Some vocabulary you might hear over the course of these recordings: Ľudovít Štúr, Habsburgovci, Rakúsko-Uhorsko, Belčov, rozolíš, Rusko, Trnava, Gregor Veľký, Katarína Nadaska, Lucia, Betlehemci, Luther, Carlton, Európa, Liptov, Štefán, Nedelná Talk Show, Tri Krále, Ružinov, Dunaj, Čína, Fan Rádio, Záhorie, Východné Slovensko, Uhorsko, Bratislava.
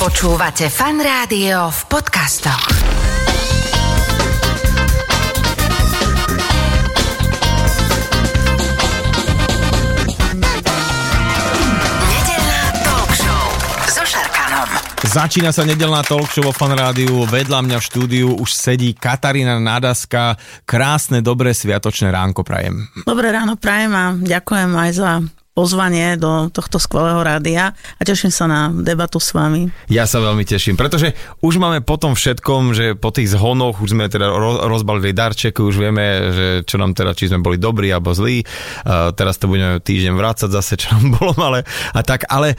Počúvate Fan Rádio v podcastoch. Nedelná Talk Show so Šarkanom. Začína sa Nedelná Talk Show vo Fan Rádiu. Vedľa mňa v štúdiu už sedí Katarína Nadaska. Krásne, dobré, sviatočné ránko prajem. Dobré ráno prajem a ďakujem aj za pozvanie do tohto skvelého rádia a teším sa na debatu s vami. Ja sa veľmi teším, pretože už máme po tom všetkom, že po tých zhonoch už sme teda rozbalili darček, už vieme, že čo nám teda, či sme boli dobrí alebo zlí. Teraz to budeme týždeň vrácať zase, čo nám bolo malé a tak, ale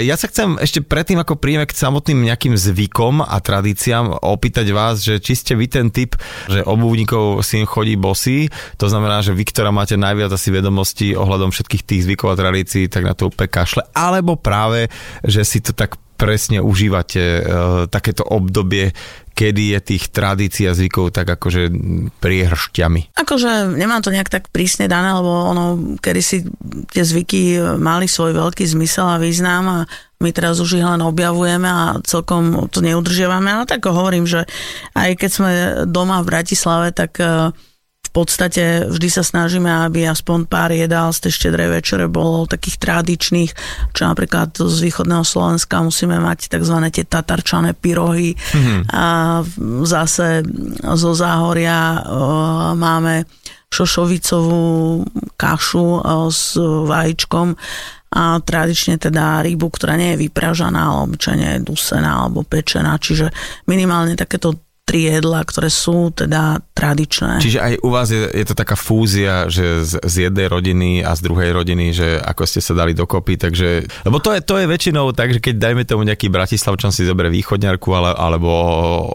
ja sa chcem ešte predtým, ako príjme k samotným nejakým zvykom a tradíciám, opýtať vás, že či ste vy ten typ, že obuvníkov syn chodí bosí, to znamená, že vy, ktorá máte najviac asi vedomostí ohľadom všetkých tých zvykov a tradícií, tak na to úplne kašle. Alebo práve, že si to tak presne užívate, takéto obdobie, kedy je tých tradícií a zvykov tak akože priehršťami. Akože nemám to nejak tak prísne dané, lebo ono, kedy si tie zvyky mali svoj veľký zmysel a význam a my teraz už ich len objavujeme a celkom to neudržiavame, ale tak hovorím, že aj keď sme doma v Bratislave, tak v podstate vždy sa snažíme, aby aspoň pár jedál z tej štedrej večere bolo takých tradičných, čo napríklad z východného Slovenska musíme mať takzvané tie tatarčané pyrohy. A zase zo Záhoria máme šošovicovú kašu s vajíčkom a tradične teda rybu, ktorá nie je vypražaná, ale obyčajne je dusená alebo pečená, čiže minimálne takéto tri jedlá, ktoré sú teda tradičné. Čiže aj u vás je to taká fúzia, že z jednej rodiny a z druhej rodiny, že ako ste sa dali dokopy, takže, lebo to je väčšinou tak, že keď dajme tomu nejaký Bratislavčan si zoberie východňarku, alebo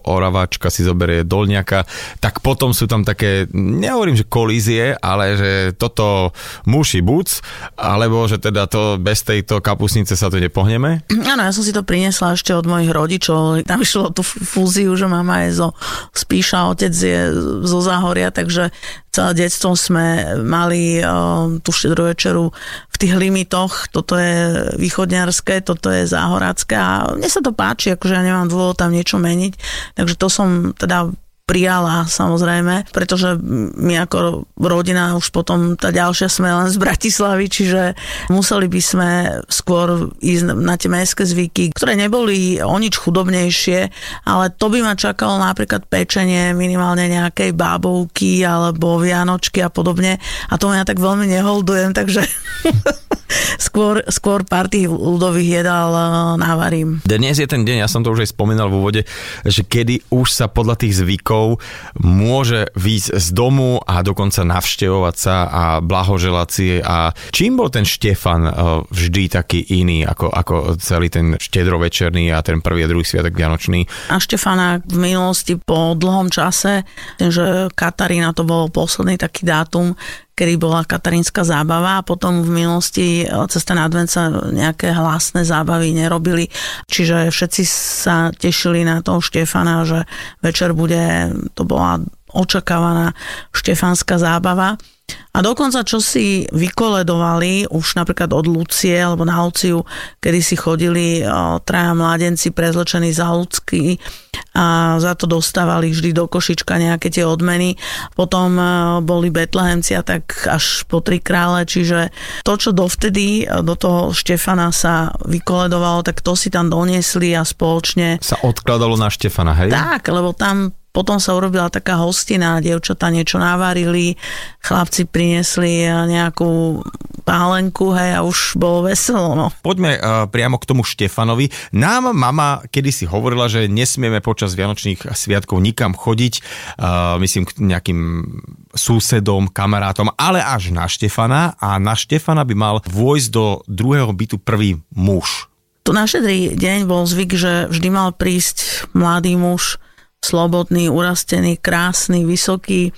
Oravačka si zoberie dolňaka, tak potom sú tam také, nehovorím, že kolízie, ale že toto muši buc, alebo že teda to bez tejto kapusnice sa to nepohneme? Áno, ja som si to priniesla ešte od mojich rodičov, tam išlo tú fúziu, že mama je Spíša, otec je zo Záhoria, takže celé detstvo sme mali tú štedrú večeru v tých limitoch. Toto je východňarské, toto je záhorácké a mne sa to páči, akože ja nemám dôvod tam niečo meniť. Takže to som teda prijala, samozrejme, pretože my ako rodina už potom tá ďalšia sme len z Bratislavy, čiže museli by sme skôr ísť na tie mestské zvyky, ktoré neboli o nič chudobnejšie, ale to by ma čakalo napríklad pečenie minimálne nejakej bábovky alebo vianočky a podobne a tomu ja tak veľmi neholdujem, takže skôr pár tých ľudových jedál navarím. Dnes je ten deň, ja som to už aj spomínal v úvode, že kedy už sa podľa tých zvykov môže výjsť z domu a dokonca navštevovať sa a blahoželať si. A čím bol ten Štefán vždy taký iný ako celý ten štedrovečerný a ten prvý a druhý sviatok vianočný? A Štefána v minulosti po dlhom čase, že Katarína to bol posledný taký dátum, kedy bola katarínska zábava a potom v minulosti cez ten advent sa nejaké hlasné zábavy nerobili. Čiže všetci sa tešili na toho Štefana, že večer bude, to bola očakávaná štefánska zábava. A dokonca, čo si vykoledovali už napríklad od Lucie, alebo na Luciu, kedy si chodili traja mládenci prezlečení za ľudský a za to dostávali vždy do košička nejaké tie odmeny. Potom boli Betlehemci a tak až po Tri Krále, čiže to, čo dovtedy do toho Štefana sa vykoledovalo, tak to si tam doniesli a spoločne sa odkladalo na Štefana, hej? Tak, lebo tam potom sa urobila taká hostina, dievčatá niečo navarili, chlapci priniesli nejakú pálenku, hej, a už bolo veselo, no. Poďme priamo k tomu Štefanovi. Nám mama kedysi hovorila, že nesmieme počas vianočných sviatkov nikam chodiť, myslím, k nejakým susedom, kamarátom, ale až na Štefana, a na Štefana by mal vojsť do druhého bytu prvý muž. To na štedrý deň bol zvyk, že vždy mal prísť mladý muž, slobodný, urastený, krásny, vysoký,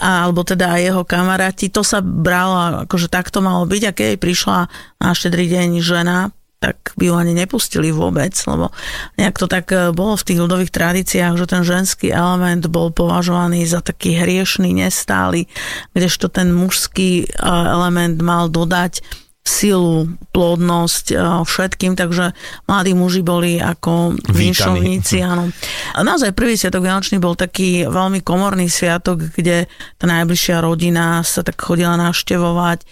alebo teda aj jeho kamaráti. To sa bralo, akože tak to malo byť, a keď prišla na štedrý deň žena, tak by ju ani nepustili vôbec, lebo nejak to tak bolo v tých ľudových tradíciách, že ten ženský element bol považovaný za taký hriešný, nestály, kdežto ten mužský element mal dodať silu, plodnosť všetkým, takže mladí muži boli ako vinšovníci. Áno. A naozaj prvý sviatok vianočný bol taký veľmi komorný sviatok, kde tá najbližšia rodina sa tak chodila navštevovať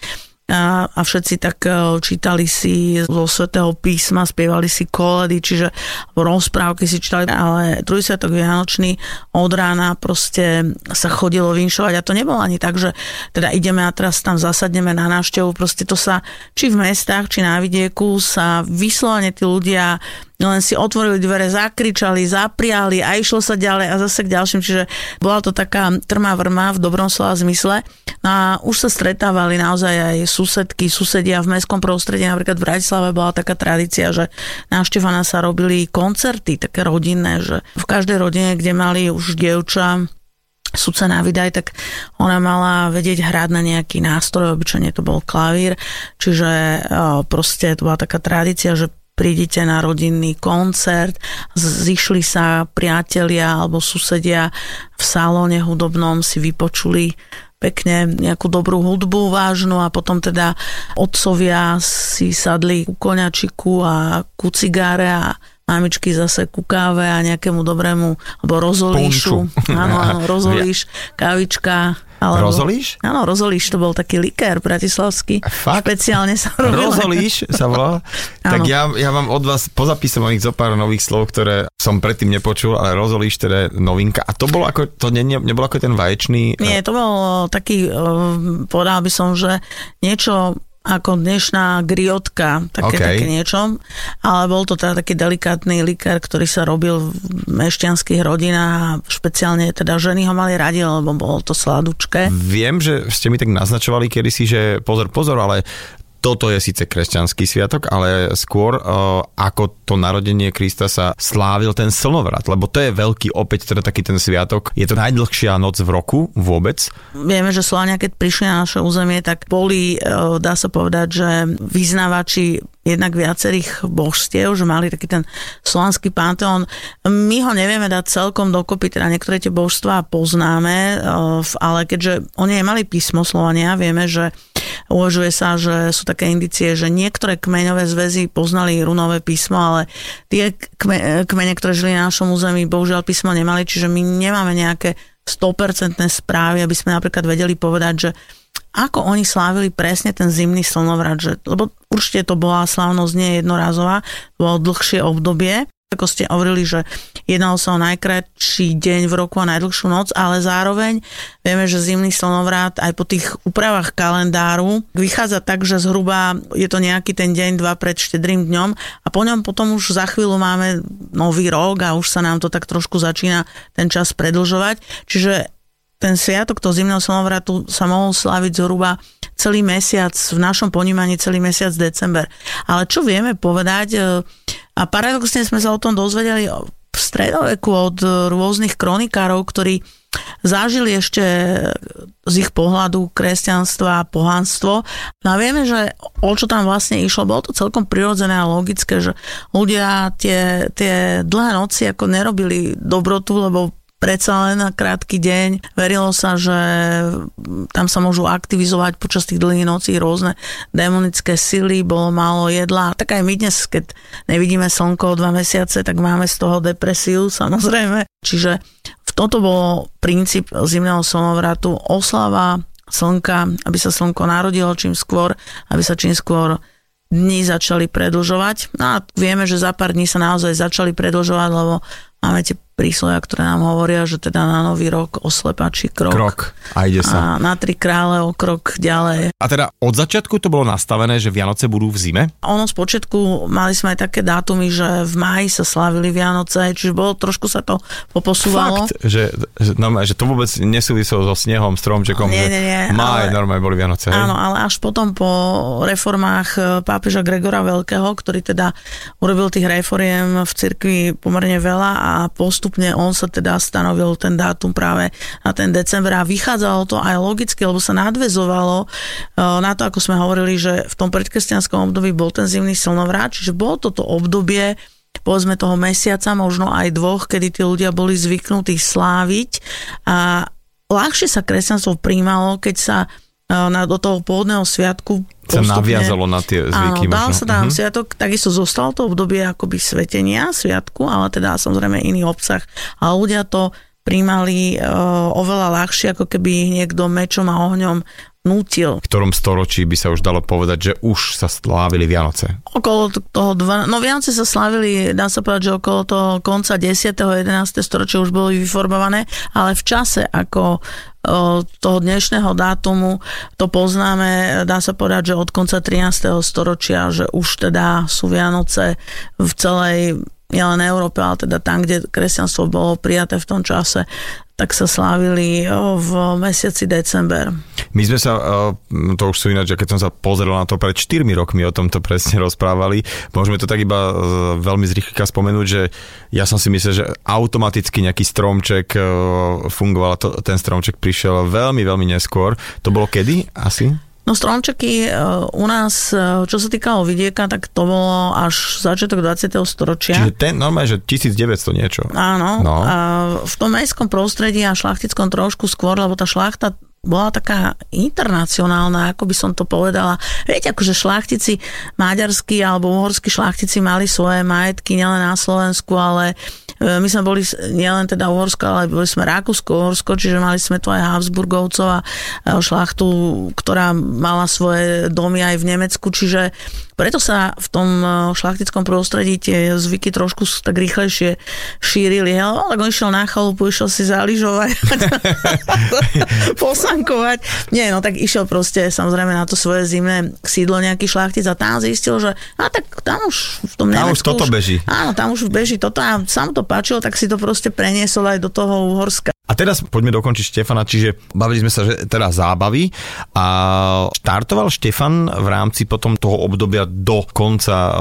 a všetci tak čítali si zo Svätého písma, spievali si koledy, čiže rozprávky si čítali, ale druhý sviatok vianočný od rána proste sa chodilo vinšovať a to nebolo ani tak, že teda ideme a teraz tam zasadneme na návštevu, proste to sa či v mestách, či na vidieku sa vyslovene tí ľudia len si otvorili dvere, zakričali, zapriali a išlo sa ďalej a zase k ďalším, čiže bola to taká trma vrma v dobrom slova zmysle. No a už sa stretávali naozaj aj susedky, susedia v mestskom prostredí, napríklad v Bratislave bola taká tradícia, že na Štefána sa robili koncerty, také rodinné, že v každej rodine, kde mali už dievča sudca na výdaj, tak ona mala vedieť hrať na nejaký nástroj, obyčajne to bol klavír, čiže proste to bola taká tradícia, že prídite na rodinný koncert, zišli sa priatelia alebo susedia v salóne hudobnom, si vypočuli pekne nejakú dobrú hudbu vážnu a potom teda otcovia si sadli ku koňačiku a ku cigáre a mamičky zase ku káve a nejakému dobrému alebo rozolíšu. Áno, rozolíš, kávička. Alebo, rozolíš? Áno, rozolíš, to bol taký likér bratislavský. Fakt? Špeciálne sa robil. Rozolíš sa volá? Tak ja mám od vás pozapísovaných zo pár nových slov, ktoré som predtým nepočul, ale rozolíš teda novinka. A to bolo ako, to nebolo ako ten vaječný... Nie, to bol taký, povedal by som, že niečo ako dnešná griotka, také niečo. Ale bol to teda taký delikátny likér, ktorý sa robil v mešťanských rodinách a špeciálne teda ženy ho mali radi, lebo bolo to sladučké. Viem, že ste mi tak naznačovali kedysi, že pozor, ale toto je síce kresťanský sviatok, ale skôr ako to narodenie Krista sa slávil ten slnovrat, lebo to je veľký opäť teda taký ten sviatok. Je to najdlhšia noc v roku vôbec? Vieme, že Slovania, keď prišli na naše územie, tak boli, dá sa povedať, že vyznávači jednak viacerých božstiev, že mali taký ten slovanský panteón. My ho nevieme dať celkom dokopy, teda niektoré tie božstvá poznáme, ale keďže oni nemali písmo Slovania, vieme, že uvažuje sa, že sú také indície, že niektoré kmeňové zväzy poznali runové písmo, ale tie kmene, ktoré žili na našom území, bohužiaľ písmo nemali, čiže my nemáme nejaké 100% správy, aby sme napríklad vedeli povedať, že ako oni slávili presne ten zimný slnovrat, že, lebo určite to bola slávnosť nie jednorazová, bolo dlhšie obdobie, ako ste hovorili, že jednalo sa o najkratší deň v roku a najdlhšiu noc, ale zároveň vieme, že zimný slnovrat aj po tých úpravách kalendáru vychádza tak, že zhruba je to nejaký ten deň, dva pred štedrým dňom a po ňom potom už za chvíľu máme nový rok a už sa nám to tak trošku začína ten čas predĺžovať, čiže ten sviatok toho zimného slnovratu sa mohol sláviť zhruba celý mesiac, v našom ponímaní celý mesiac december. Ale čo vieme povedať, a paradoxne sme sa o tom dozvedeli v stredoveku od rôznych kronikárov, ktorí zažili ešte z ich pohľadu kresťanstva a pohanstvo. No a vieme, že o čo tam vlastne išlo, bolo to celkom prirodzené a logické, že ľudia tie dlhé noci ako nerobili dobrotu, lebo predsa len na krátky deň. Verilo sa, že tam sa môžu aktivizovať počas tých dlhých nocí rôzne démonické sily, bolo málo jedla. Tak aj my dnes, keď nevidíme slnko 2 mesiace, tak máme z toho depresiu, samozrejme. Čiže toto bol princíp zimného slnovratu. Oslava slnka, aby sa slnko narodilo čím skôr, aby sa čím skôr dni začali predĺžovať. No a vieme, že za pár dní sa naozaj začali predĺžovať, lebo máme tie príslovia, ktoré nám hovoria, že teda na nový rok oslepačí krok. A ide sa. A na Tri krále o krok ďalej. A teda od začiatku to bolo nastavené, že Vianoce budú v zime? Ono spočiatku mali sme aj také dátumy, že v máji sa slavili Vianoce, čiže bolo trošku sa to poposúvalo. Fakt, že to vôbec nesúviselo so snehom, stromčekom, nie, máj normálne boli Vianoce. Áno, ale až potom po reformách pápeža Gregora Veľkého, ktorý teda urobil tých reforiem v cirkvi pomerne veľa a postupne on sa teda stanovil ten dátum práve na ten december a vychádzalo to aj logicky, lebo sa nadväzovalo na to, ako sme hovorili, že v tom predkresťanskom období bol ten zimný slnovrat, čiže bolo toto obdobie povedzme toho mesiaca, možno aj dvoch, kedy tí ľudia boli zvyknutí sláviť a ľahšie sa kresťanstvo prijímalo, keď sa do toho pôvodného sviatku sa naviazalo na tie zvyky. Áno, dal sa tam sviatok, takisto zostalo to obdobie akoby svetenia sviatku, ale teda samozrejme iný obsah. A ľudia to príjmali oveľa ľahšie, ako keby ich niekto mečom a ohňom nútil. V ktorom storočí by sa už dalo povedať, že už sa slávili Vianoce? Okolo toho, Vianoce sa slávili, dá sa povedať, že okolo toho konca 10. 11. storočia už boli vyformované, ale v čase ako toho dnešného dátumu to poznáme, dá sa povedať, že od konca 13. storočia, že už teda sú Vianoce v celej nielen Európe, ale teda tam, kde kresťanstvo bolo prijaté v tom čase, tak sa slávili v mesiaci december. My sme sa, to už sú ináč, že keď som sa pozrel na to pred 4 rokmi, o tom to presne rozprávali, môžeme to tak iba veľmi zrýchlika spomenúť, že ja som si myslel, že automaticky nejaký stromček fungoval, ten stromček prišiel veľmi, veľmi neskôr. To bolo kedy asi? No stromčeky u nás, čo sa týkalo vidieka, tak to bolo až začiatok 20. storočia. Čiže ten normálne, že 1900 niečo. Áno. No. A v tom mestskom prostredí a šlachtickom trošku skôr, lebo tá šlachta bola taká internacionálna, ako by som to povedala. Viete, akože šlachtici maďarskí alebo uhorskí šlachtici mali svoje majetky nielen na Slovensku, ale my sme boli nielen teda Uhorsko, ale boli sme Rakúsko-Uhorsko, čiže mali sme tu aj Habsburgovcov a šlachtu, ktorá mala svoje domy aj v Nemecku, čiže preto sa v tom šlachtickom prostredí tie zvyky trošku tak rýchlejšie šírili. Ale on išiel na chalupu, išiel si zaližovať, posankovať. Nie, no tak išiel proste samozrejme na to svoje zimné sídlo nejaký šlachtic a tam zistil, že tak tam už v tom Nemecku... Tam už toto beží. Áno, tam už beží toto a sám to páčilo, tak si to proste preniesol aj do toho Uhorska. A teraz poďme dokončiť Štefana, čiže bavili sme sa, že teda zábavy a štartoval Štefan v rámci potom toho obdobia do konca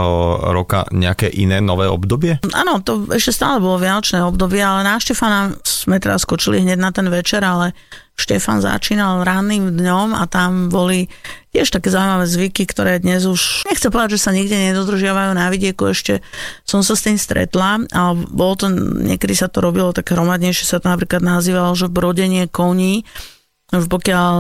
roka nejaké iné nové obdobie? Áno, to ešte stále bolo vianočné obdobie, ale na Štefana sme teraz skočili hneď na ten večer, ale Štefan začínal ranným dňom a tam boli tiež také zaujímavé zvyky, ktoré dnes už nechcem povedať, že sa nikde nedodržiavajú na vidieku, ešte som sa s tým stretla, ale bolo to, niekedy sa to robilo tak hromadnejšie, sa to napríklad nazývalo, že brodenie koní, už pokiaľ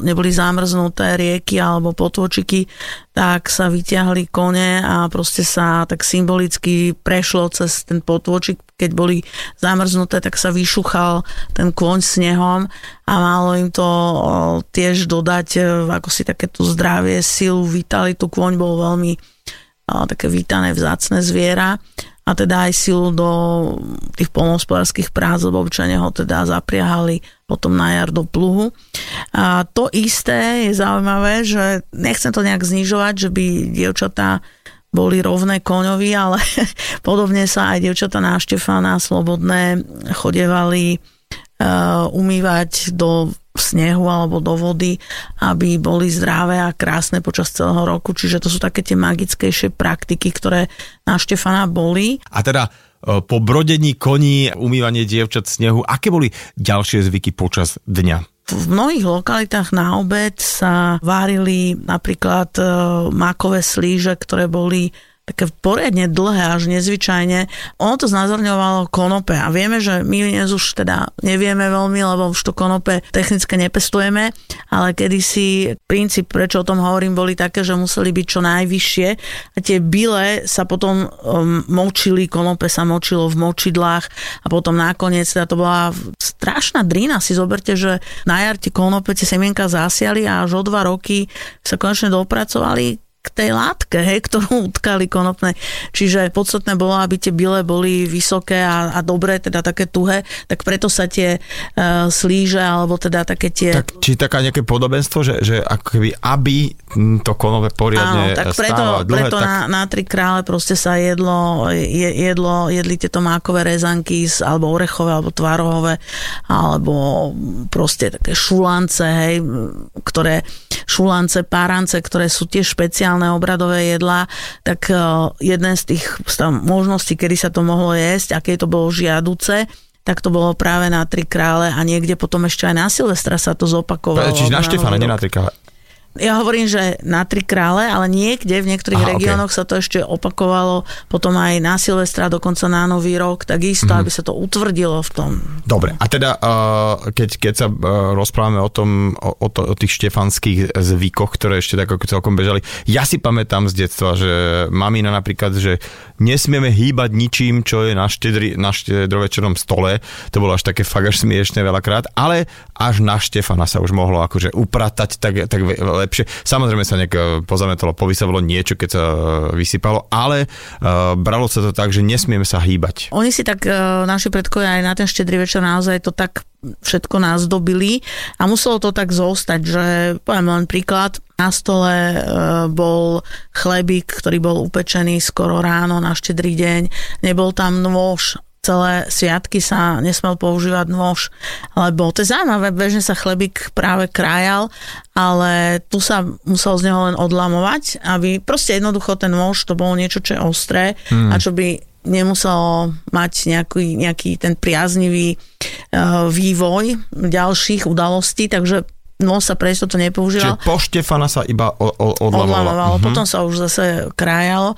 neboli zamrznuté rieky alebo potôčiky, tak sa vyťahli kone a proste sa tak symbolicky prešlo cez ten potôčik. Keď boli zamrznuté, tak sa vyšuchal ten kôň snehom a malo im to tiež dodať ako si takéto zdravie, silu, vitalitu. Kôň bol veľmi také vítané, vzácne zviera a teda aj silu do tých poľnohospodárskych prác, lebo obyčajne ho teda zapriahali potom na jar do pluhu. A to isté je zaujímavé, že nechcem to nejak znižovať, že by dievčatá boli rovné koňovi, ale podobne sa aj dievčatá na Štefána slobodné chodievali umývať do snehu alebo do vody, aby boli zdravé a krásne počas celého roku. Čiže to sú také tie magickejšie praktiky, ktoré na Štefana boli. A teda po brodení koní, umývanie dievčat snehu, aké boli ďalšie zvyky počas dňa? V mnohých lokalitách na obed sa varili napríklad makové slíže, ktoré boli také poriadne dlhé, až nezvyčajne. Ono to znázorňovalo konope a vieme, že my dnes už teda nevieme veľmi, lebo už to konope technicky nepestujeme, ale kedysi princíp, prečo o tom hovorím, boli také, že museli byť čo najvyššie a tie byle sa potom močili, konope sa močilo v močidlách a potom nakoniec teda to bola strašná drina. Si zoberte, že na jar tie konope, tie semienka zasiali a až o 2 roky sa konečne dopracovali k tej látke, ktorú utkali konopné. Čiže podstatné bolo, aby tie byle boli vysoké a dobré, teda také tuhé, tak preto sa tie slíže, alebo teda také tie... Tak, či taká nejaké podobenstvo, že akoby, aby to konope poriadne stávalo dlhé. Preto tak... na Tri Krále proste sa jedli tieto mákové rezanky, alebo orechové, alebo tvarohové, alebo proste také šulance, párance, ktoré sú tiež špeciálne obradové jedlá, tak jeden z tých možností, kedy sa to mohlo jesť, aké to bolo žiaduce, tak to bolo práve na Tri Krále a niekde potom ešte aj na Silvestra sa to zopakovalo. Čiže na Štefana, nie na Tri Krále. Ja hovorím, že na Tri Krále, ale niekde v niektorých regiónoch sa to ešte opakovalo, potom aj na Silvestra, dokonca na Nový rok, takisto, aby sa to utvrdilo v tom. Dobre, a teda keď sa rozprávame o tom, o tých štefanských zvykoch, ktoré ešte tak celkom bežali, ja si pamätám z detstva, že mamina napríklad, že nesmieme hýbať ničím, čo je na štedrovečernom stole, to bolo až také fakt až smiešne veľakrát, ale až na Štefana sa už mohlo akože upratať tak lepšie. Samozrejme sa nejak pozametalo, povysávalo niečo, keď sa vysypalo, ale bralo sa to tak, že nesmieme sa hýbať. Oni si tak, naši predkovia aj na ten štedrý večer naozaj to tak všetko názdobili a muselo to tak zostať, že poviem len príklad, na stole bol chlebík, ktorý bol upečený skoro ráno na štedrý deň, nebol tam nôž, celé sviatky sa nesmel používať nôž, lebo to je zaujímavé, bežne sa chlebík práve krájal, ale tu sa musel z neho len odlamovať, aby proste jednoducho ten nôž, to bolo niečo, čo je ostré a čo by nemuselo mať nejaký ten priaznivý vývoj ďalších udalostí, takže nôž sa prečo to nepoužíval. Čiže po Štefana sa iba odlamovalo. Potom sa už zase krájalo.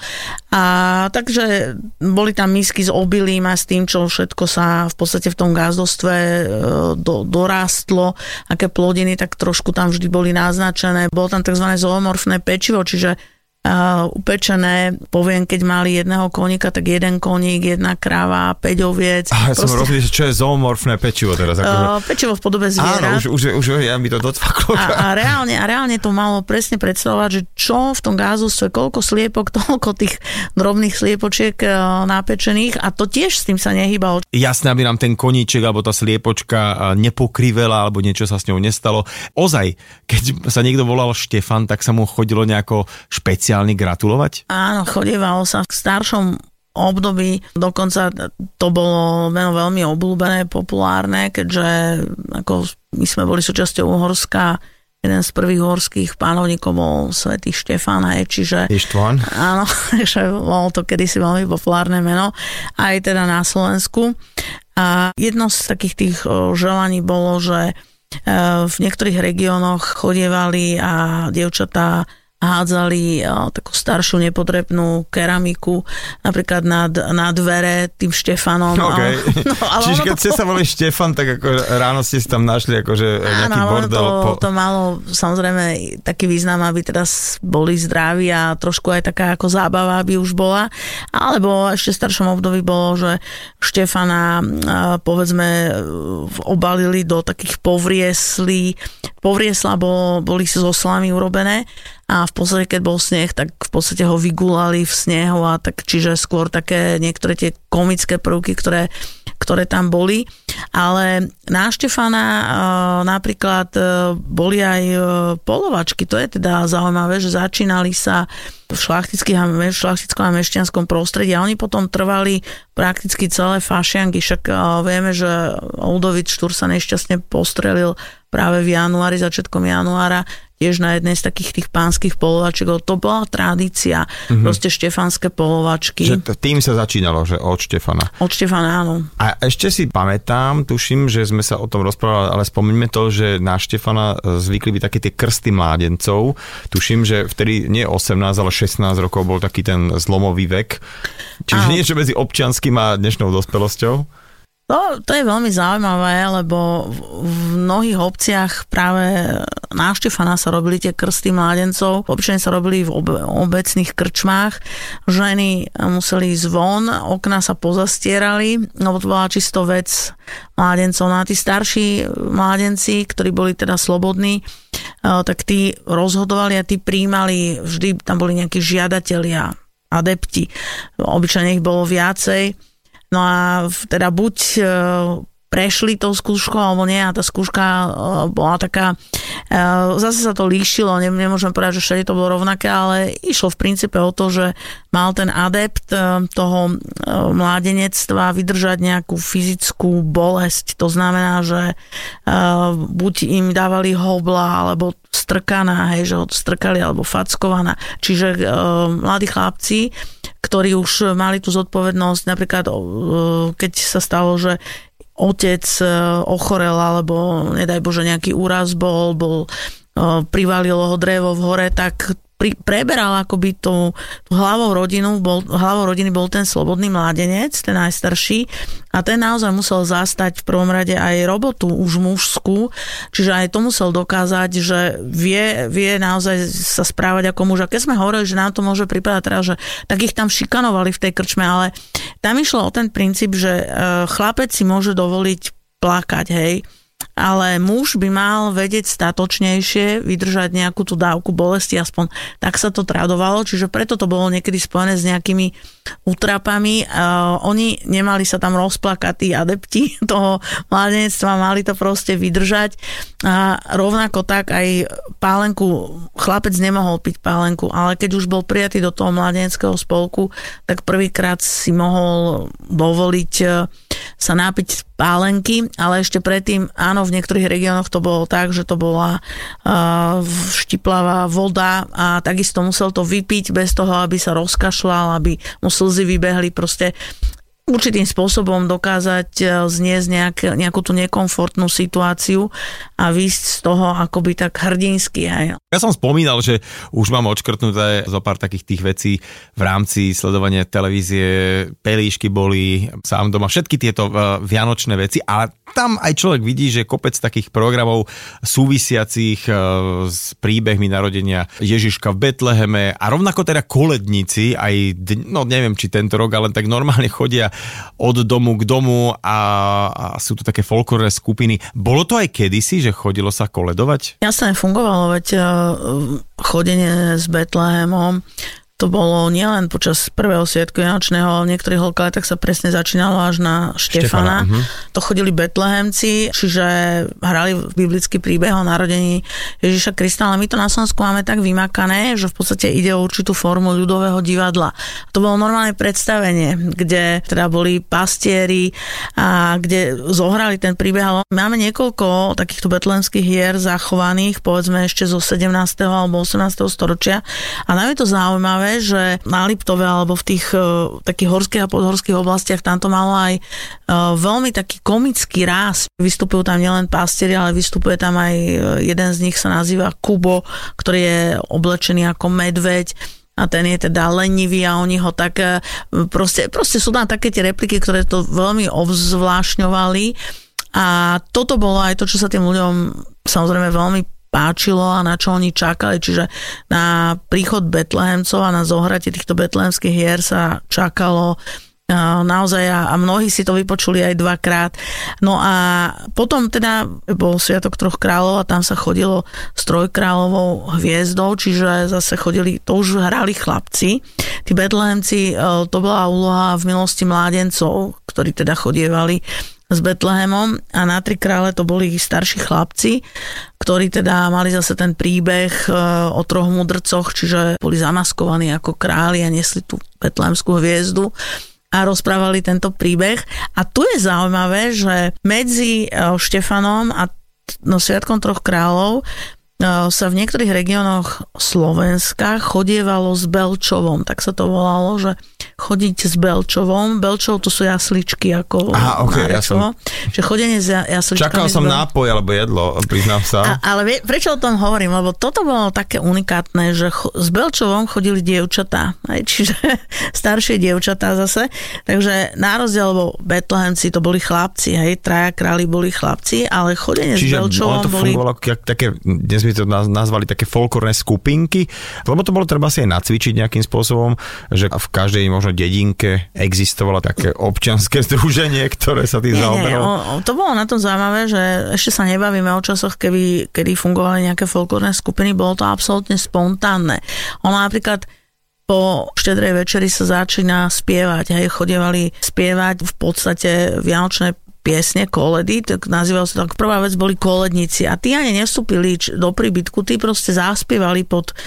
A takže boli tam misky s obilím a s tým, čo všetko sa v podstate v tom gázdostve dorástlo, aké plodiny, tak trošku tam vždy boli naznačené. Bolo tam tzv. Zoomorfné pečivo, čiže upečené, poviem, keď mali jedného koníka, tak jeden koník, jedna kráva, 5 oviec. Som rozumieť, čo je zoomorfné pečivo teraz. Pečivo v podobe zviera. Áno, už ja mi to docvaklo. A reálne to malo presne predstavovať, že čo v tom gázovstve, koľko sliepok, toľko tých drobných sliepočiek napečených a to tiež s tým sa nehýbalo. Jasné, aby nám ten koníček alebo tá sliepočka nepokrivela alebo niečo sa s ňou nestalo. Ozaj, keď sa niekto volal Štefan, tak sa mu chodilo nejako špeciálne gratulovať? Áno, chodievalo sa v staršom období, dokonca to bolo veľmi obľúbené, populárne, keďže ako my sme boli súčasťou Uhorska, jeden z prvých horských pánovníkov bol svätý Štefán, čiže... Ištván. Áno, takže bolo to kedysi veľmi populárne meno, aj teda na Slovensku. A jedno z takých tých želaní bolo, že v niektorých regiónoch chodievali a dievčatá hádzali takú staršiu nepotrebnú keramiku napríklad na dvere tým Štefanom. Okay. Čiže keď ste sa volali Štefan, tak ako ráno ste si tam našli akože nejaký bordel. Áno, to malo samozrejme taký význam, aby teraz boli zdraví a trošku aj taká ako zábava by už bola. Alebo ešte v staršom období bolo, že Štefana povedzme obalili do takých povrieslí. Povriesla boli so slami urobené a v podstate, keď bol sneh, tak v podstate ho vygulali v snehu a tak, čiže skôr také niektoré tie komické prvky, ktoré tam boli. Ale na Štefana napríklad boli aj polovačky. To je teda zaujímavé, že začínali sa v šlachtickom a mešťanskom prostredí a oni potom trvali prakticky celé fašiangy. Však vieme, že Ľudovít Štúr sa nešťastne postrelil práve v januári, začiatkom januára, tiež na jednej z takých tých pánskych polovačiek. To bola tradícia, proste štefanské polovačky. Že tým sa začínalo, že od Štefana. Od Štefana, áno. A ešte si pamätám, tuším, že sme sa o tom rozprávali, ale spomíname to, že na Štefana zvykli byť také tie krsty mládencov. Tuším, že vtedy nie 18, ale 16 rokov bol taký ten zlomový vek. Čiže niečo medzi občianskym a dnešnou dospelosťou. To je veľmi zaujímavé, lebo v mnohých obciach práve na Štefana sa robili tie krsty mládencov. Obyčajne sa robili v obecných krčmách. Ženy museli ísť von, okná sa pozastierali, lebo to bola čisto vec mládencov. No a tí starší mládenci, ktorí boli teda slobodní, tak tí rozhodovali a tí prijímali. Vždy tam boli nejakí žiadatelia, adepti. Obyčajne ich bolo viacej. No a teda buď prešli tou skúškou, alebo nie, a tá skúška bola taká, zase sa to líšilo, nemôžem povedať, že všade to bolo rovnaké, ale išlo v princípe o to, že mal ten adept toho mládenectva vydržať nejakú fyzickú bolesť, to znamená, že buď im dávali hobla, alebo strkaná, hej, že ho strkali, alebo fackovaná, čiže mladí chlapci, ktorí už mali tú zodpovednosť, napríklad keď sa stalo, že otec ochorel, alebo nedaj Bože, nejaký úraz bol privalilo ho drevo v hore, tak preberal akoby hlavou rodiny bol ten slobodný mládenec, ten najstarší, a ten naozaj musel zastať v prvom rade aj robotu už mužskú, čiže aj to musel dokázať, že vie naozaj sa správať ako muž. A keď sme hovorili, že nám to môže pripadať teraz, že tak ich tam šikanovali v tej krčme, ale tam išlo o ten princíp, že chlapec si môže dovoliť plakať, hej, ale muž by mal vedieť statočnejšie, vydržať nejakú tú dávku bolesti, aspoň tak sa to tradovalo, čiže preto to bolo niekedy spojené s nejakými útrapami. Oni nemali sa tam rozplakať, tí adepti toho mládenectva, mali to proste vydržať, a rovnako tak aj pálenku, chlapec nemohol piť pálenku, ale keď už bol prijatý do toho mládeneckého spolku, tak prvýkrát si mohol dovoliť sa nápiť pálenky, ale ešte predtým, áno, v niektorých regiónoch to bolo tak, že to bola štiplavá voda a takisto musel to vypiť bez toho, aby sa rozkašľal, aby mu slzy vybehli, proste určitým spôsobom dokázať zniesť nejakú tú nekomfortnú situáciu a výjsť z toho akoby tak hrdinsky. Hej. Ja som spomínal, že už mám odškrtnuté zo pár takých tých vecí v rámci sledovania televízie, pelíšky boli, sám doma, všetky tieto vianočné veci, ale tam aj človek vidí, že kopec takých programov súvisiacich s príbehmi narodenia Ježiška v Betleheme a rovnako teda koledníci, aj, no neviem, či tento rok, ale tak normálne chodia od domu k domu a sú to také folklórne skupiny. Bolo to aj kedysi, že chodilo sa koledovať? Jasne, fungovalo, veď chodenie s Betlehemom, to bolo nielen počas prvého sviatku vianočného, ale v niektorých lokalitách sa presne začínalo až na Štefana. To chodili Betlehemci, čiže hrali biblický príbeh o narodení Ježiša Krista, ale my to na Slovensku máme tak vymakané, že v podstate ide o určitú formu ľudového divadla. To bolo normálne predstavenie, kde teda boli pastieri a kde zohrali ten príbeh. Máme niekoľko takýchto betlehemských hier zachovaných, povedzme ešte zo 17. alebo 18. storočia, a nám je to zaujímavé, že na Liptove alebo v tých takých horských a podhorských oblastiach tam to malo aj veľmi taký komický ráz. Vystupujú tam nielen pastieri, ale vystupuje tam aj jeden z nich, sa nazýva Kubo, ktorý je oblečený ako medveď a ten je teda lenivý a oni ho tak proste sú tam také tie repliky, ktoré to veľmi obzvlášňovali, a toto bolo aj to, čo sa tým ľuďom samozrejme veľmi páčilo a na čo oni čakali. Čiže na príchod Betlehemcov a na zohratie týchto betlehemských hier sa čakalo naozaj, a mnohí si to vypočuli aj dvakrát. No a potom teda bol Sviatok troch kráľov a tam sa chodilo s trojkráľovou hviezdou, čiže zase chodili, to už hrali chlapci. Tí Betlehemci, to bola úloha v milosti mládencov, ktorí teda chodievali s Betlehemom, a na Tri krále to boli starší chlapci, ktorí teda mali zase ten príbeh o troch mudrcoch, čiže boli zamaskovaní ako králi a nesli tú betlehemskú hviezdu a rozprávali tento príbeh. A tu je zaujímavé, že medzi Štefanom a Sviatkom troch kráľov sa v niektorých regiónoch Slovenska chodievalo s Belčovom. Tak sa to volalo, že chodiť s Belčovom. Belčov to sú jasličky, ako Nárečovo. Čiže chodenie s jasličkami. Čakal som nápoj alebo jedlo, priznám sa. Ale prečo o tom hovorím? Lebo toto bolo také unikátne, že s Belčovom chodili dievčatá. Čiže staršie dievčatá zase. Takže na rozdiel, lebo Betlehemci to boli chlapci, hej, traja králi boli chlapci, ale chodenie s Belčovom boli... Čiže ono to fungovalo také... My to nazvali také folklórne skupinky, lebo to bolo treba si aj nacvičiť nejakým spôsobom, že v každej možno dedinke existovalo také občianske združenie, ktoré sa tým zaoberalo. To bolo na tom zaujímavé, že ešte sa nebavíme o časoch, kedy fungovali nejaké folklórne skupiny, bolo to absolútne spontánne. Ono napríklad po Štedrej večeri sa začína spievať, hej, chodievali spievať v podstate vianočné piesne, koledy, tak nazývalo sa tak. Prvá vec boli koledníci a tí ani nevstúpili do príbytku, tí proste zaspievali pod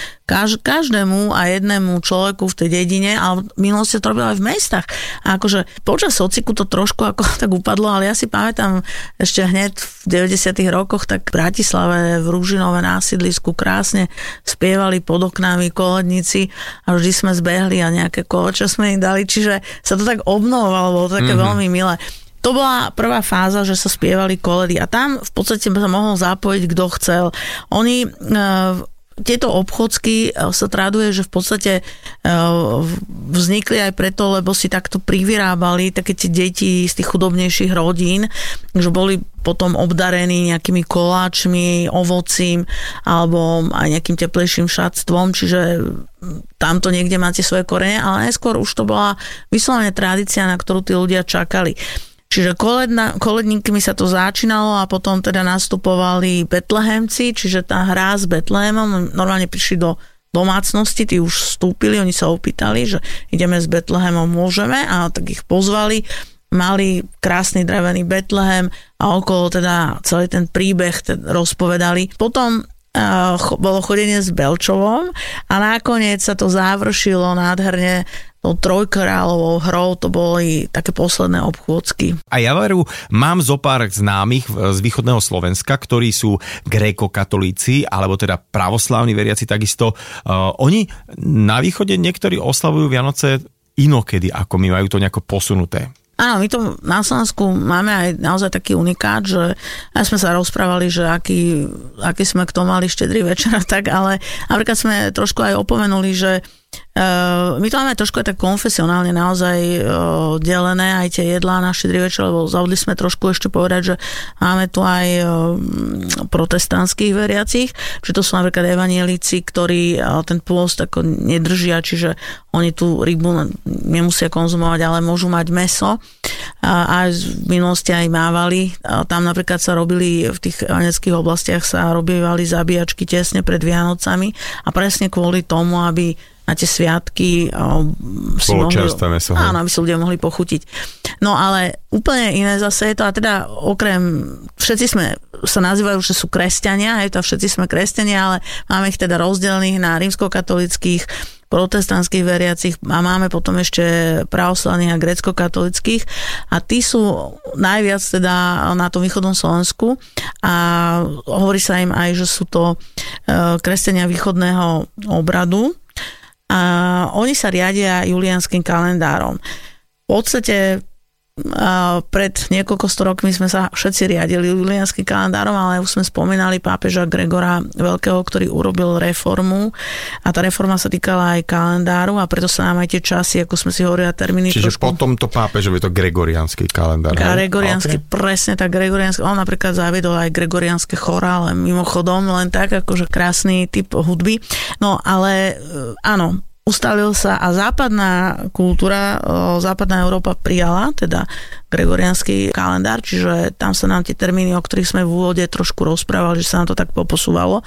každému a jednému človeku v tej dedine, ale minulosti to robilo aj v mestách. A akože počas sociku to trošku ako tak upadlo, ale ja si pamätám ešte hneď v 90. rokoch, tak v Bratislave, v Ružinove na sídlisku krásne spievali pod oknami koledníci a vždy sme zbehli a nejaké koleče sme im dali, čiže sa to tak obnovovalo, bolo to také veľmi milé. To bola prvá fáza, že sa spievali koledy a tam v podstate sa mohol zapojiť, kto chcel. Oni, tieto obchôdzky sa traduje, že v podstate vznikli aj preto, lebo si takto privyrábali také tie deti z tých chudobnejších rodín, že boli potom obdarení nejakými koláčmi, ovocím alebo aj nejakým teplejším šatstvom, čiže tamto niekde máte svoje korene, ale najskôr už to bola vyslovene tradícia, na ktorú tí ľudia čakali. Čiže koledníkmi sa to začínalo a potom teda nastupovali Betlehemci, čiže tá hra s Betlehemom, normálne prišli do domácnosti, tí už vstúpili, oni sa opýtali, že ideme s Betlehemom, môžeme, a tak ich pozvali, mali krásny drevený Betlehem a okolo teda celý ten príbeh rozpovedali. Potom bolo chodenie s Belčovom a nakoniec sa to završilo nádherne tou trojkráľovou hrou, to boli také posledné obchôdzky. A ja veru, mám zo pár známych z východného Slovenska, ktorí sú grékokatolíci, alebo teda pravoslávni veriaci takisto. Oni na východe niektorí oslavujú Vianoce inokedy, ako my, majú to nejako posunuté. Áno, my to na Slávsku máme aj naozaj taký unikát, že aj sme sa rozprávali, že aký sme k tomu mali štedrý večer a tak, ale napríklad sme trošku aj opomenuli, že my to máme trošku tak konfesionálne naozaj delené aj tie jedlá na štedrý večer, lebo zavodli sme trošku ešte povedať, že máme tu aj protestantských veriacich, že to sú napríklad evanjelici, ktorí ten pôst ako nedržia, čiže oni tú rybu nemusia konzumovať, ale môžu mať mäso. A v minulosti aj mávali. Tam napríklad sa robili v tých nemeckých oblastiach sa robívali zabíjačky tesne pred Vianocami a presne kvôli tomu, aby na tie sviatky si ľudia mohli pochutiť. No ale úplne iné zase je to, a teda okrem, všetci sme sa nazývajú, že sú kresťania, je to, všetci sme kresťania, ale máme ich teda rozdelených na rímskokatolických, protestantských veriacich a máme potom ešte pravoslavných a gréckokatolických a tí sú najviac teda na tom východnom Slovensku a hovorí sa im aj, že sú to kresťania východného obradu a oni sa riadia juliánskym kalendárom. V podstate pred niekoľko rokmi sme sa všetci riadili juliánskym kalendárom, ale už sme spomínali pápeža Gregora Veľkého, ktorý urobil reformu a tá reforma sa týkala aj kalendáru a preto sa nám aj tie časy, ako sme si hovorili, a termíny. Čiže trošku... potom to pápežovi je to gregoriánsky kalendár. Gregoriánsky, okay. Presne tak, gregoriánsky. On napríklad zaviedol aj gregoriánske chorále, mimochodom, len tak, akože krásny typ hudby. No ale áno, ustalil sa a západná kultúra, západná Európa prijala teda gregoriánsky kalendár, čiže tam sa nám tie termíny, o ktorých sme v úvode trošku rozprávali, že sa nám to tak poposúvalo,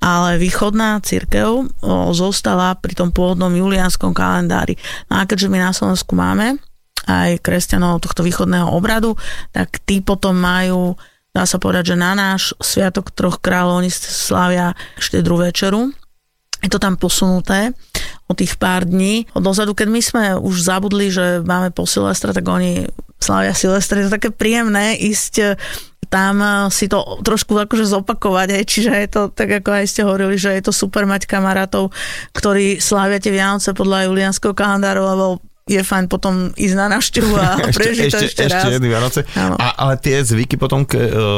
ale východná cirkev zostala pri tom pôvodnom juliánskom kalendári. No a keďže my na Slovensku máme aj kresťanov tohto východného obradu, tak tí potom majú, dá sa povedať, že na náš Sviatok troch kráľov oni slavia štedrú večeru. Je to tam posunuté o tých pár dní. Od dozadu, keď my sme už zabudli, že máme po Silvestre, tak oni slavia Silvestre. Je to také príjemné ísť tam si to trošku akože zopakovať. Hej. Čiže je to tak, ako aj ste hovorili, že je to super mať kamarátov, ktorí slavia tie Vianoce podľa juliánskeho kalendáru, lebo je fajn potom ísť na návštevu a prežiť ešte raz. Ešte jedny Vianoce. Ale tie zvyky potom,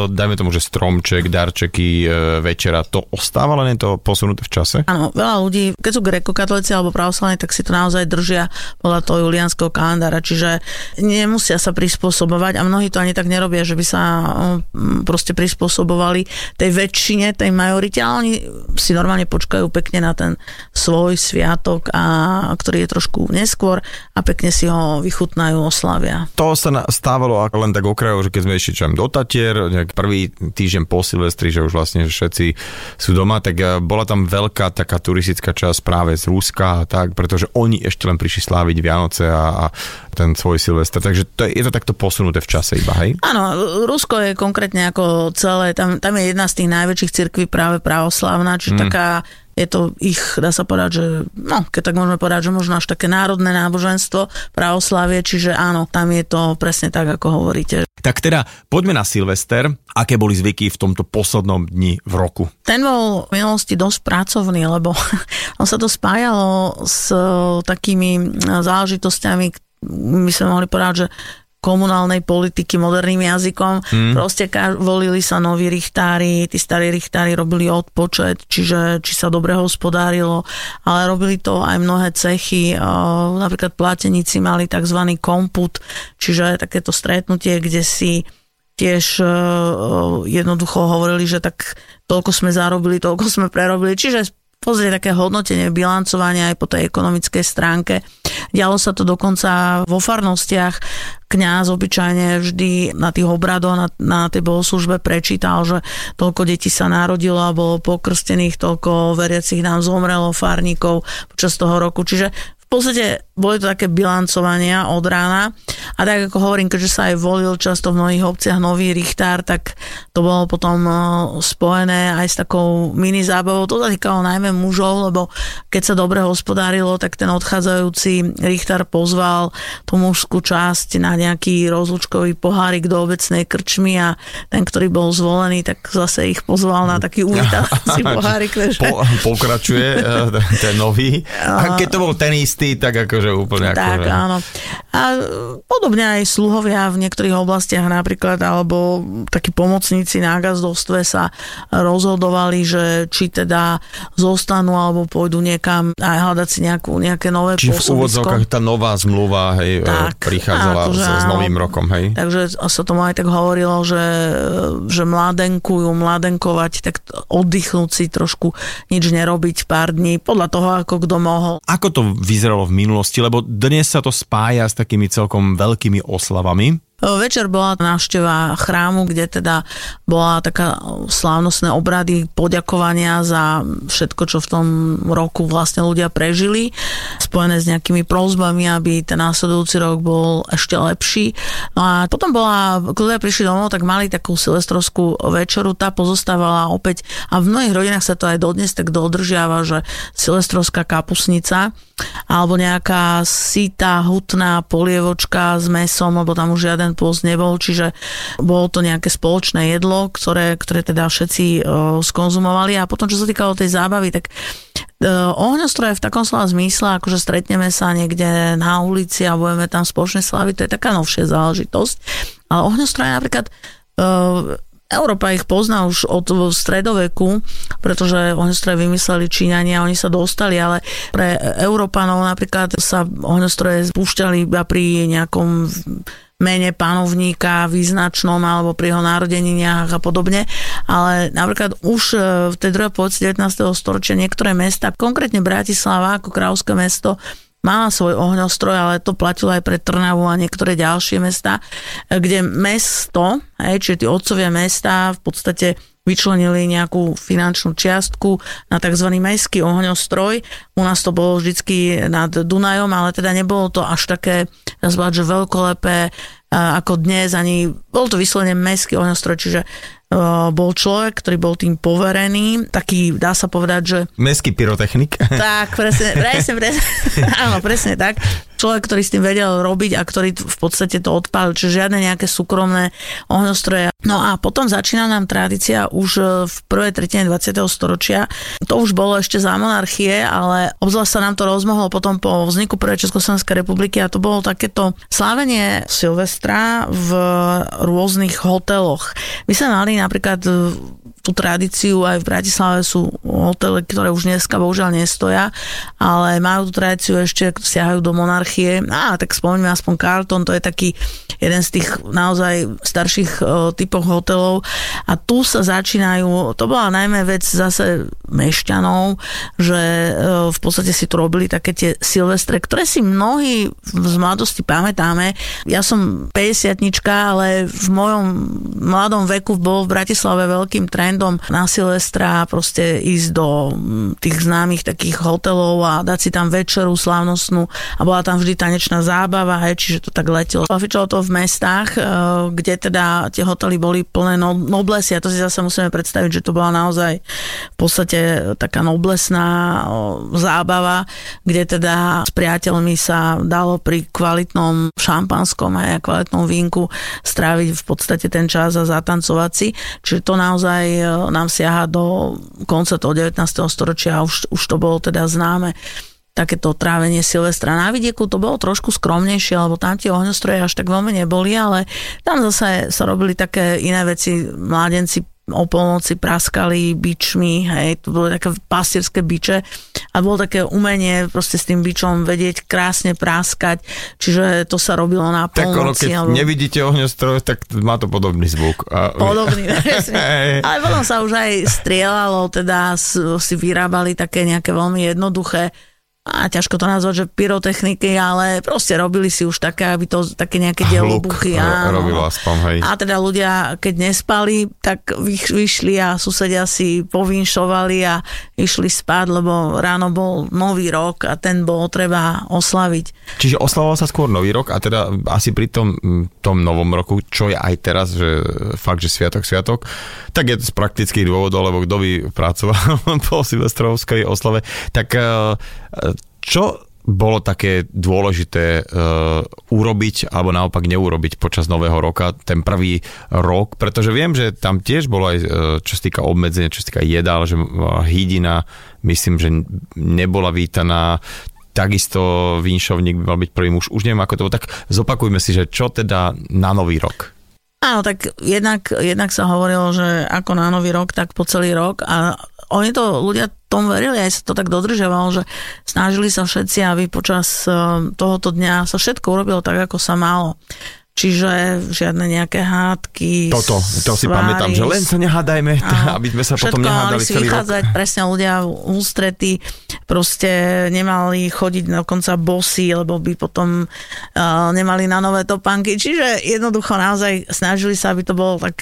dajme tomu, že stromček, darčeky, večera, to ostáva, len je to posunuté v čase? Áno, veľa ľudí, keď sú grékokatolíci alebo pravoslavní, tak si to naozaj držia podľa toho juliánskeho kalendára, čiže nemusia sa prispôsobovať a mnohí to ani tak nerobia, že by sa proste prispôsobovali tej väčšine, tej majorite, ale oni si normálne počkajú pekne na ten svoj sviatok, a ktorý je trošku neskôr, a pekne si ho vychutnajú, oslavia. To sa stávalo ako len tak okrajovo, že keď sme išli do Tatier, prvý týždeň po Silvestri, že už vlastne všetci sú doma, tak bola tam veľká taká turistická časť práve z Ruska, tak, pretože oni ešte len prišli sláviť Vianoce a ten svoj Silvestr. Takže to je to takto posunuté v čase iba, hej? Áno, Rusko je konkrétne ako celé, tam je jedna z tých najväčších cirkví práve pravoslávna, čiže taká je to ich, dá sa povedať, že no, keď tak môžeme povedať, že možno až také národné náboženstvo, pravoslavie, čiže áno, tam je to presne tak, ako hovoríte. Tak teda, poďme na Silvester. Aké boli zvyky v tomto poslednom dni v roku? Ten bol v minulosti dosť pracovný, lebo on sa to spájalo s takými záležitosťami, my sme mohli povedať, že komunálnej politiky moderným jazykom. Proste volili sa noví richtári, tí starí richtári robili odpočet, čiže či sa dobre hospodárilo, ale robili to aj mnohé cechy. Napríklad pláteníci mali tzv. Komput, čiže takéto stretnutie, kde si tiež jednoducho hovorili, že tak toľko sme zarobili, toľko sme prerobili, čiže pozrieť také hodnotenie, bilancovanie aj po tej ekonomickej stránke. Dialo sa to dokonca vo farnostiach. Kňaz obyčajne vždy na tých obradoch, na tej bohoslúžbe prečítal, že toľko detí sa narodilo a bolo pokrstených, toľko veriacich nám zomrelo, farníkov počas toho roku. Čiže v podstate boli to také bilancovania od rána. A tak ako hovorím, keďže sa aj volil často v mnohých obciach nový richtár, tak to bolo potom spojené aj s takou mini zábavou. To sa týkalo najmä mužov, lebo keď sa dobre hospodárilo, tak ten odchádzajúci richtár pozval tú mužskú časť na nejaký rozlúčkový pohárik do obecnej krčmy a ten, ktorý bol zvolený, tak zase ich pozval na taký uvítací pohárik. Pokračuje ten nový. A keď to bol ten istý, tak akože úplne tak, akože... Áno. A podobne aj sluhovia v niektorých oblastiach napríklad, alebo takí pomocníci na gazdovstve sa rozhodovali, že či teda zostanú, alebo pôjdu niekam a hľadať si nejaké nové pôsobisko. Či v úvodzovkách tá nová zmluva, hej, tak prichádzala akože s novým rokom, hej? Takže sa tomu aj tak hovorilo, že mládenkujú, mládenkovať, tak oddychnúť si trošku, nič nerobiť pár dní, podľa toho, ako kto mohol. Ako to vyzeralo v minulosti, lebo dnes sa to spája s takými celkom veľkými oslavami. Večer bola návšteva chrámu, kde teda bola taká slávnostné obrady poďakovania za všetko, čo v tom roku vlastne ľudia prežili, spojené s nejakými prosbami, aby ten následujúci rok bol ešte lepší. No a potom bola, keď ľudia prišli domov, tak mali takú silvestrovskú večeru, tá pozostávala opäť, a v mnohých rodinách sa to aj dodnes tak dodržiava, že silvestrovská kapusnica alebo nejaká sýta, hutná polievočka s mesom, lebo tam už žiaden pôst nebol, čiže bolo to nejaké spoločné jedlo, ktoré teda všetci skonzumovali. A potom, čo sa týkalo tej zábavy, tak ohňostroje v takom slova zmysle, akože stretneme sa niekde na ulici a budeme tam spoločne slaviť, to je taká novšia záležitosť. Ale ohňostroje napríklad... Európa ich pozná už od stredoveku, pretože ohňostroje vymysleli Číňania, oni sa dostali, ale pre Európanov napríklad sa ohňostroje spúšťali iba pri nejakom mene panovníka, význačnom, alebo pri jeho narodeniniach a podobne. Ale napríklad už v tej druhej polovici 19. storočia niektoré mesta, konkrétne Bratislava ako kráľovské mesto, mala svoj ohňostroj, ale to platilo aj pre Trnavu a niektoré ďalšie mestá, kde mesto, čiže tí otcovia mesta v podstate vyčlenili nejakú finančnú čiastku na tzv. Mestský ohňostroj. U nás to bolo vždycky nad Dunajom, ale teda nebolo to až také, nazvať, že veľkolepé ako dnes, ani bol to vyslovene mestský ohňostroj, čiže bol človek, ktorý bol tým poverený, taký, dá sa povedať, že... Mestský pyrotechnik. Tak, presne, áno, presne tak. Človek, ktorý s tým vedel robiť a ktorý v podstate to odpálil, čiže žiadne nejaké súkromné ohňostroje. No a potom začína nám tradícia už v prvej tretine 20. storočia. To už bolo ešte za monarchie, ale obzvlášť sa nám to rozmohlo potom po vzniku prvej Československej republiky, a to bolo takéto slávenie Silvestra v rôznych hoteloch. My sme mali napríklad tú tradíciu, aj v Bratislave sú hotely, ktoré už dneska bohužiaľ nestoja, ale majú tú tradíciu, ešte siahajú do monarchie. Tak spomeňme aspoň Carlton, to je taký jeden z tých naozaj starších typov hotelov, a tu sa začínajú, to bola najmä vec zase mešťanov, že v podstate si tu robili také tie silvestre, ktoré si mnohí z mladosti pamätáme. Ja som 50-nička, ale v mojom mladom veku bol v Bratislave veľkým trendom na Silvestra proste ísť do tých známych takých hotelov a dať si tam večeru slávnostnú, a bola tam vždy tanečná zábava, čiže to tak letelo. Fičalo to v mestách, kde teda tie hotely boli plné noblesy, a to si zase musíme predstaviť, že to bola naozaj v podstate taká noblesná zábava, kde teda s priateľmi sa dalo pri kvalitnom šampanskom a kvalitnom vínku stráviť v podstate ten čas a zatancovať si. Čiže to naozaj nám siaha do konca toho 19. storočia, a už to bolo teda známe. takéto trávenie Silvestra. Na Vidieku to bolo trošku skromnejšie, lebo tam tie ohňostroje až tak veľmi neboli, ale tam zase sa robili také iné veci. Mládenci o polnoci praskali bičmi, hej, to bolo také pastierské biče a bolo také umenie proste s tým bičom vedieť krásne praskať, čiže to sa robilo na polnoci. Tak keď alebo... nevidíte ohňostroj, tak má to podobný zvuk. A... Podobný, presne. Ale potom sa už aj strieľalo, teda si vyrábali také nejaké veľmi jednoduché a ťažko to nazvať, že pyrotechniky, ale proste robili si už také, aby to také nejaké dielobuchy. A teda ľudia, keď nespali, tak vyšli a susedia si povinšovali a išli spať, lebo ráno bol nový rok a ten bol treba oslaviť. Čiže oslavoval sa skôr nový rok a teda asi pri tom novom roku, čo je aj teraz, že fakt, že sviatok, tak je to z praktických dôvodov, lebo kto by pracoval po silvestrovskej oslave, tak... Čo bolo také dôležité urobiť alebo naopak neurobiť počas nového roka, ten prvý rok? Pretože viem, že tam tiež bolo aj, čo sa týka obmedzenia, čo sa týka jedál, že hydina, myslím, že nebola vítaná. Takisto vinšovník by mal byť prvý muž. Už neviem, ako to bolo. Tak zopakujme si, že čo teda na nový rok? Áno, tak jednak sa hovorilo, že ako na nový rok, tak po celý rok a oni to, ľudia tomu verili, aj sa to tak dodržiavalo, že snažili sa všetci, aby počas tohoto dňa sa všetko urobilo tak, ako sa malo. Čiže žiadne nejaké hádky, to si pamätám, že len sa nehádajme, aby sme sa potom nehádali celý rok. Všetko mali si vychádzať, presne ľudia v ústrety, proste nemali chodiť dokonca bosí, lebo by potom nemali na nové topánky. Čiže jednoducho naozaj snažili sa, aby to bolo tak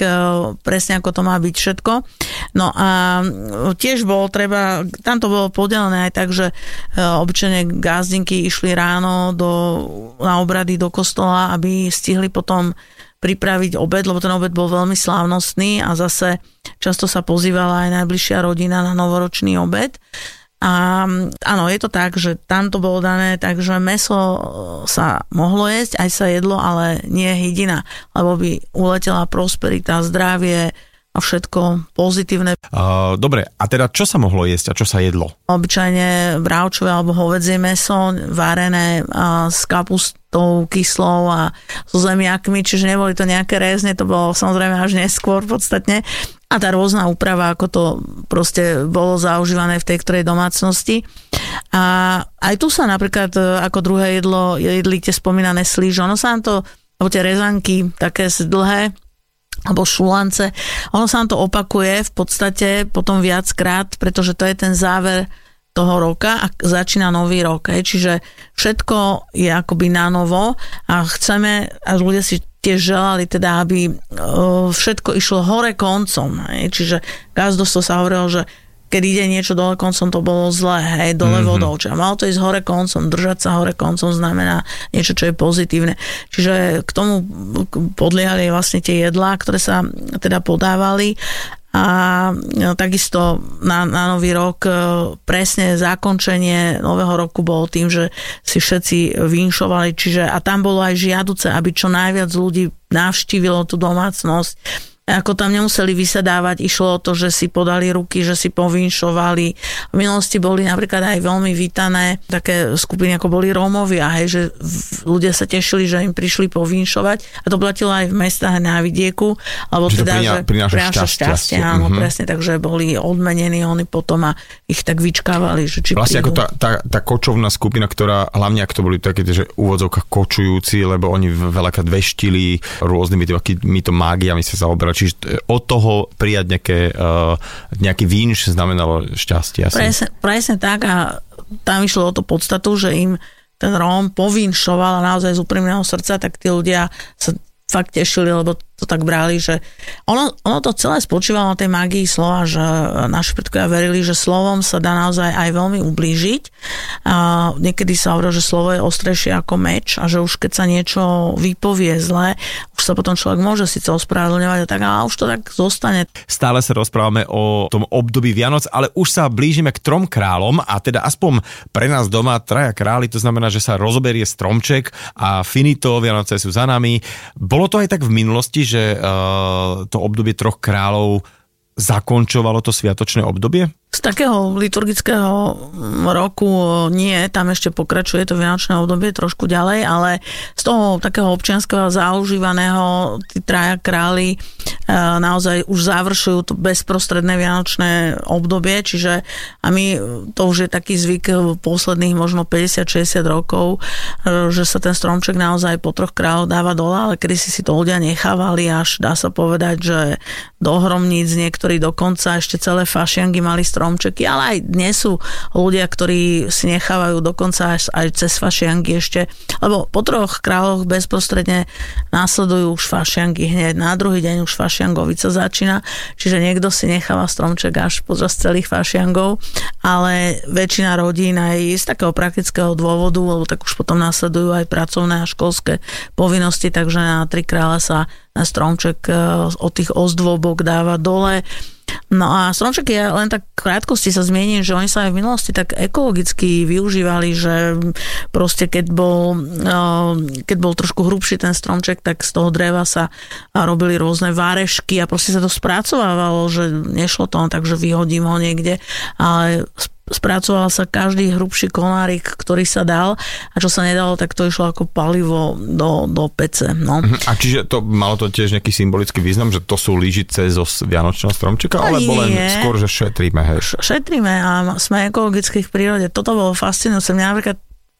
presne, ako to má byť všetko. No a tiež bolo treba, tam to bolo podelené aj tak, že obyčajne gázdinky išli ráno na obrady do kostola, aby stihli potom pripraviť obed, lebo ten obed bol veľmi slávnostný a zase často sa pozývala aj najbližšia rodina na novoročný obed. A áno, je to tak, že tam to bolo dané, takže mäso sa mohlo jesť, aj sa jedlo, ale nie hydina, lebo by uletela prosperita, zdravie a všetko pozitívne. Dobre, a teda čo sa mohlo jesť a čo sa jedlo? Obyčajne bravčové alebo hovädzie mäso, varené z kapusty, tou kyslou a so zemiakmi, čiže neboli to nejaké rézne, to bolo samozrejme až neskôr podstatne. A tá rôzna úprava, ako to proste bolo zaužívané v tej ktorej domácnosti. A aj tu sa napríklad ako druhé jedlo jedli tie spomínané slíže. Ono sa nám to, alebo tie rezanky také dlhé, alebo šulance, ono sa nám to opakuje v podstate potom viackrát, pretože to je ten záver toho roka a začína nový rok. Čiže všetko je akoby na novo a chceme, a ľudia si tiež želali teda, aby všetko išlo hore koncom. Čiže gazdostvo sa hovorilo, že keď ide niečo dole koncom, to bolo zlé, dole vodou. Čiže malo to ísť hore koncom, držať sa hore koncom znamená niečo, čo je pozitívne. Čiže k tomu podliehali vlastne tie jedlá, ktoré sa teda podávali a takisto na nový rok presne zakončenie nového roku bolo tým, že si všetci vinšovali, čiže a tam bolo aj žiaduce, aby čo najviac ľudí navštívilo tú domácnosť. Ako tam nemuseli vysedávať, išlo o to, že si podali ruky, že si povinšovali. V minulosti boli napríklad aj veľmi vítané také skupiny, ako boli Rómovia, že ľudia sa tešili, že im prišli povinšovať a to platilo aj v mestách na vidieku, alebo že teda, že prináša šťastie. Áno, presne, takže boli odmenení oni potom a ich tak vyčkávali, že či vlastne prídu. Ako tá kočovná skupina, ktorá hlavne, ak to boli také, že úvodzovka kočujúci, lebo oni veľakrát veštili rôznymi týmito mágiami sa zaoberali. Čiže od toho prijať nejaký vinš znamenalo šťastie. Presne tak a tam išlo o to podstatu, že im ten Róm povinšoval a naozaj z úprimného srdca, tak tí ľudia sa fakt tešili, lebo to tak brali, že ono to celé spočívalo na tej mágii slova, že naši predkovia verili, že slovom sa dá naozaj aj veľmi ublížiť. A niekedy sa hovorilo, že slovo je ostrejšie ako meč a že už keď sa niečo vypovie zle, už sa potom človek môže síce ospravedlňovať a tak, ale už to tak zostane. Stále sa rozprávame o tom období Vianoc, ale už sa blížime k trom králom a teda aspoň pre nás doma traja králi, to znamená, že sa rozoberie stromček a finito, Vianoce sú za nami. Bolo to aj tak v minulosti, že to obdobie troch kráľov zakončovalo to sviatočné obdobie? Z takého liturgického roku nie, tam ešte pokračuje to vianočné obdobie trošku ďalej, ale z toho takého občianskeho zaužívaného tí traja králi naozaj už završujú to bezprostredné vianočné obdobie, čiže a my, to už je taký zvyk posledných možno 50-60 rokov, že sa ten stromček naozaj po troch kráľov dáva dole, ale kedysi si to ľudia nechávali až, dá sa povedať, že do hromníc, niektorí dokonca ešte celé fašiangy mali stromčeky, ale aj dnes sú ľudia, ktorí si nechávajú dokonca aj cez fašiangy ešte, lebo po troch kráľoch bezprostredne následujú už fašiangy hneď, na druhý deň už fašiangovica začína, čiže niekto si necháva stromček až počas celých fašiangov, ale väčšina rodín aj z takého praktického dôvodu, lebo tak už potom následujú aj pracovné a školské povinnosti, takže na Tri kráľa sa na stromček od tých ozdôbok dáva dole. No a stromčeky, ja len tak krátkosti sa zmiením, že oni sa aj v minulosti tak ekologicky využívali, že proste keď bol trošku hrubší ten stromček, tak z toho dreva sa robili rôzne várešky a proste sa to spracovávalo, že nešlo to len tak, že vyhodím ho niekde, ale spracoval sa každý hrubší konárik, ktorý sa dal, a čo sa nedalo, tak to išlo ako palivo do pece. No. A čiže to malo to tiež nejaký symbolický význam, že to sú lyžice zo vianočného stromčeka, alebo len skôr, že šetríme? Hej. Šetríme a sme ekologicky v prírode. Toto bolo fascinujúce. Mňa napríklad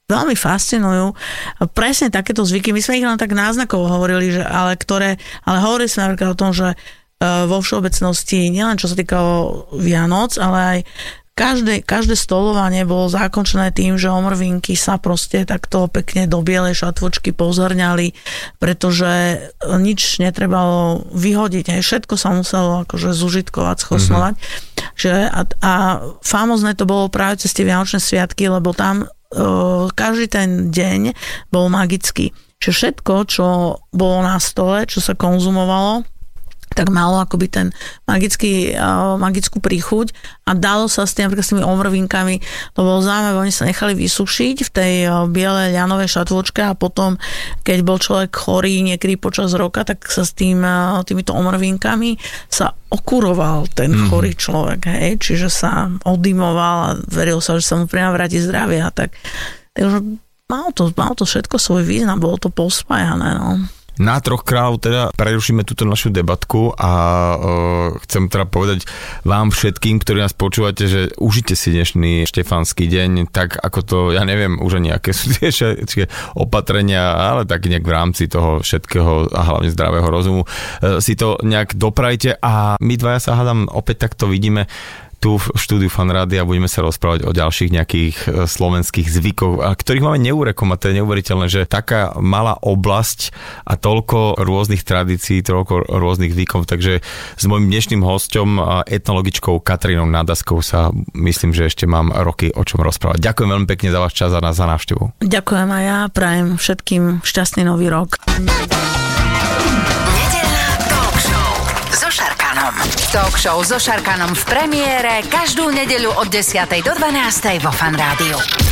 veľmi fascinujú presne takéto zvyky. My sme ich len tak náznakovo hovorili, že ale hovorili sme napríklad o tom, že vo všeobecnosti, nielen čo sa týkalo Vianoc, ale aj Každé stolovanie bolo zakončené tým, že omrvinky sa proste takto pekne do bielej šatvočky pozhrňali, pretože nič netrebalo vyhodiť. Hej. Všetko sa muselo akože zužitkovať, schosnovať. Mm-hmm. A famózne to bolo práve cez tie vianočné sviatky, lebo tam každý ten deň bol magický. Čiže všetko, čo bolo na stole, čo sa konzumovalo, tak malo akoby ten magickú príchuť a dalo sa s tými omrvinkami, to bolo zaujímavé, oni sa nechali vysušiť v tej bielej ľanovej šatvočke a potom, keď bol človek chorý niekedy počas roka, tak sa s týmito omrvinkami sa okuroval ten chorý človek, hej? Čiže sa oddymoval a veril sa, že sa mu priam vráti zdravie a tak. Takže malo to všetko svoj význam, bolo to pospájané, no. Na Troch kráľov teda prerušíme túto našu debatku a chcem teda povedať vám všetkým, ktorí nás počúvate, že užite si dnešný Štefanský deň, tak ako to, ja neviem už ani aké sú tie opatrenia, ale tak nejak v rámci toho všetkého a hlavne zdravého rozumu si to nejak doprajte a my dvaja sa hádam opäť takto vidíme tu v štúdiu Fan Rádia a budeme sa rozprávať o ďalších nejakých slovenských zvykoch, ktorých máme neúrekom a to je neuveriteľné, že taká malá oblasť a toľko rôznych tradícií, toľko rôznych zvykov, takže s môjim dnešným hosťom, etnologičkou Katarínou Nadaskou sa myslím, že ešte mám roky o čom rozprávať. Ďakujem veľmi pekne za váš čas a za návštevu. Ďakujem a ja prajem všetkým šťastný nový rok. Talk show so Šarkanom v premiére každú nedeľu od 10. do 12. vo Fan Rádiu.